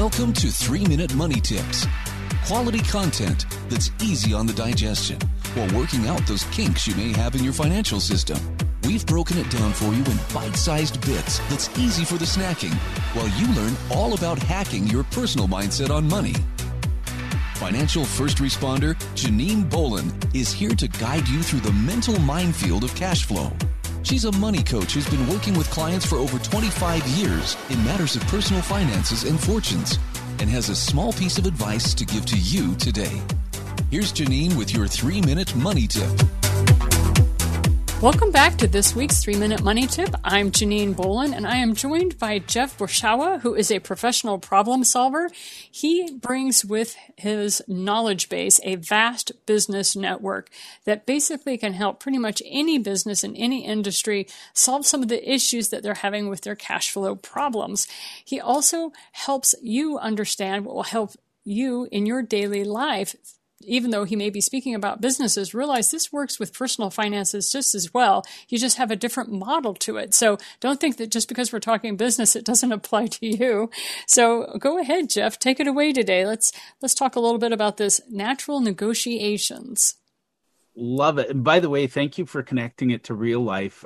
Welcome to 3-Minute Money Tips. Quality content that's easy on the digestion while working out those kinks you may have in your financial system. We've broken it down for you in bite-sized bits that's easy for the snacking while you learn all about hacking your personal mindset on money. Financial first responder Janine Bolin is here to guide you through the mental minefield of cash flow. She's a money coach who's been working with clients for over 25 years in matters of personal finances and fortunes, and has a small piece of advice to give to you today. Here's Janine with your 3-Minute Money Tip. Welcome back to this week's 3-Minute Money Tip. I'm Janine Bolin, and I am joined by Jeff Borschowa, who is a professional problem solver. He brings with his knowledge base a vast business network that basically can help pretty much any business in any industry solve some of the issues that they're having with their cash flow problems. He also helps you understand what will help you in your daily life. Even though he may be speaking about businesses, realize this works with personal finances just as well. You just have a different model to it. So don't think that just because we're talking business, it doesn't apply to you. So go ahead, Jeff, take it away today. Let's talk a little bit about this natural negotiations. Love it. And by the way, thank you for connecting it to real life.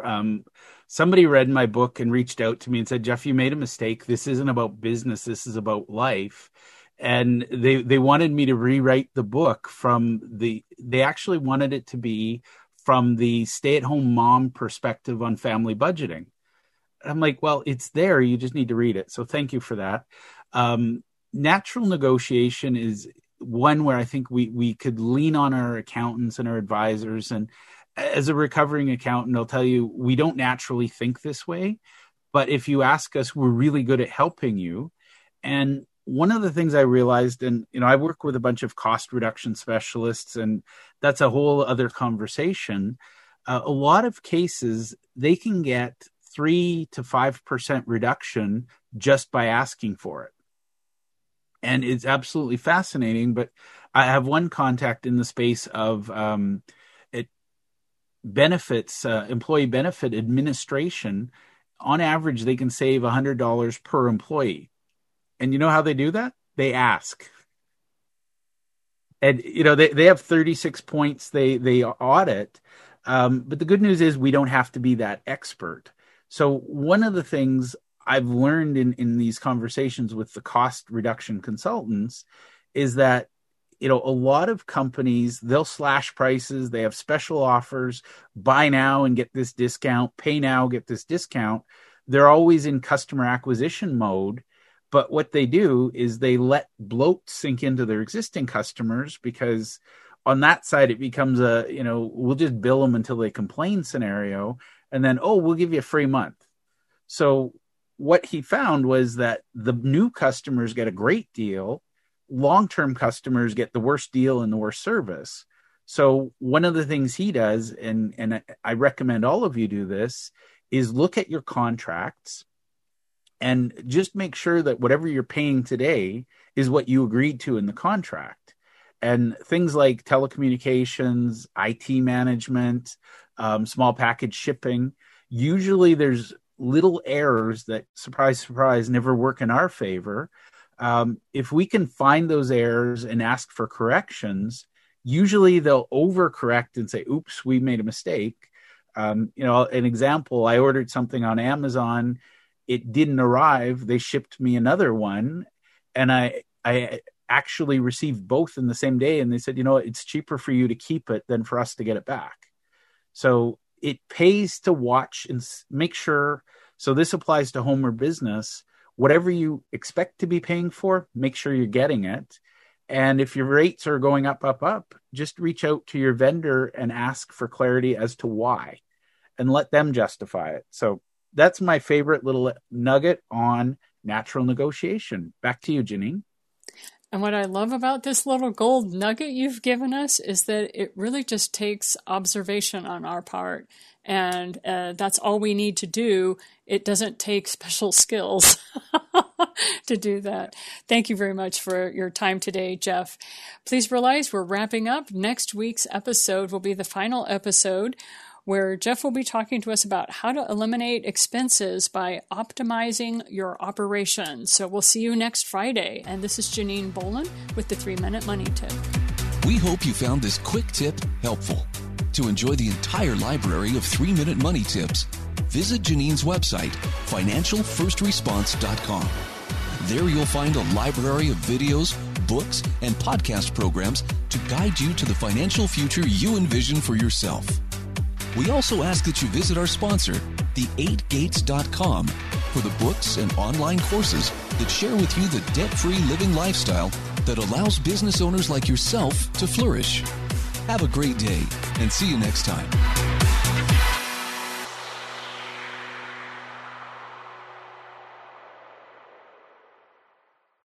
Somebody read my book and reached out to me and said, Jeff, you made a mistake. This isn't about business. This is about life. And they wanted me to rewrite the book from they actually wanted it to be from the stay-at-home mom perspective on family budgeting. I'm like, well, it's there. You just need to read it. So thank you for that. Natural negotiation is one where I think we could lean on our accountants and our advisors. And as a recovering accountant, I'll tell you, we don't naturally think this way. But if you ask us, we're really good at helping you. And one of the things I realized, and I work with a bunch of cost reduction specialists, and that's a whole other conversation. A lot of cases, they can get 3 to 5% reduction just by asking for it. And it's absolutely fascinating. But I have one contact in the space of employee benefit administration. On average, they can save $100 per employee. And you know how they do that? They ask. And, they have 36 points they audit. But the good news is we don't have to be that expert. So one of the things I've learned in these conversations with the cost reduction consultants is that, a lot of companies, they'll slash prices. They have special offers, buy now and get this discount, pay now, get this discount. They're always in customer acquisition mode. But what they do is they let bloat sink into their existing customers, because on that side, it becomes a, we'll just bill them until they complain scenario. And then, we'll give you a free month. So what he found was that the new customers get a great deal. Long-term customers get the worst deal and the worst service. So one of the things he does, and I recommend all of you do this, is look at your contracts. And just make sure that whatever you're paying today is what you agreed to in the contract. And things like telecommunications, IT management, small package shipping, usually there's little errors that, surprise, surprise, never work in our favor. If we can find those errors and ask for corrections, usually they'll overcorrect and say, oops, we made a mistake. An example, I ordered something on Amazon. It didn't arrive. They shipped me another one, and I actually received both in the same day. And they said, it's cheaper for you to keep it than for us to get it back. So it pays to watch and make sure. So this applies to home or business. Whatever you expect to be paying for, make sure you're getting it. And if your rates are going up, just reach out to your vendor and ask for clarity as to why, and let them justify it. So that's my favorite little nugget on natural negotiation. Back to you, Janine. And what I love about this little gold nugget you've given us is that it really just takes observation on our part. And that's all we need to do. It doesn't take special skills to do that. Thank you very much for your time today, Jeff. Please realize we're wrapping up. Next week's episode will be the final episode where Jeff will be talking to us about how to eliminate expenses by optimizing your operations. So we'll see you next Friday. And this is Janine Bolin with the 3-Minute Money Tip. We hope you found this quick tip helpful. To enjoy the entire library of 3-Minute Money Tips, visit Janine's website, financialfirstresponse.com. There you'll find a library of videos, books, and podcast programs to guide you to the financial future you envision for yourself. We also ask that you visit our sponsor, the 8gates.com, for the books and online courses that share with you the debt-free living lifestyle that allows business owners like yourself to flourish. Have a great day, and see you next time.